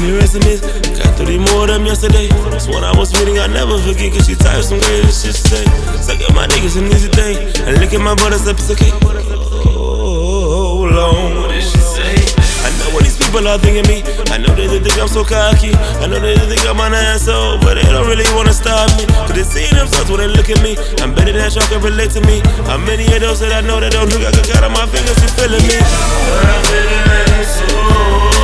gave me recipes. Got 3 more of them yesterday. This one I was reading, I never forget, cause she typed some crazy shit today. Suck at my niggas, an easy thing. I look at my brother, said it's okay. Hold on, what did she say? I know what these people are thinking me. I know they think I'm so cocky. I know they think I'm an asshole, but they don't really wanna stop me. Cause they see themselves when they look at me. I'm better than y'all can relate to me. How many of those that I know that don't look, I got out of my fingers, you feeling me? But I'm feeling so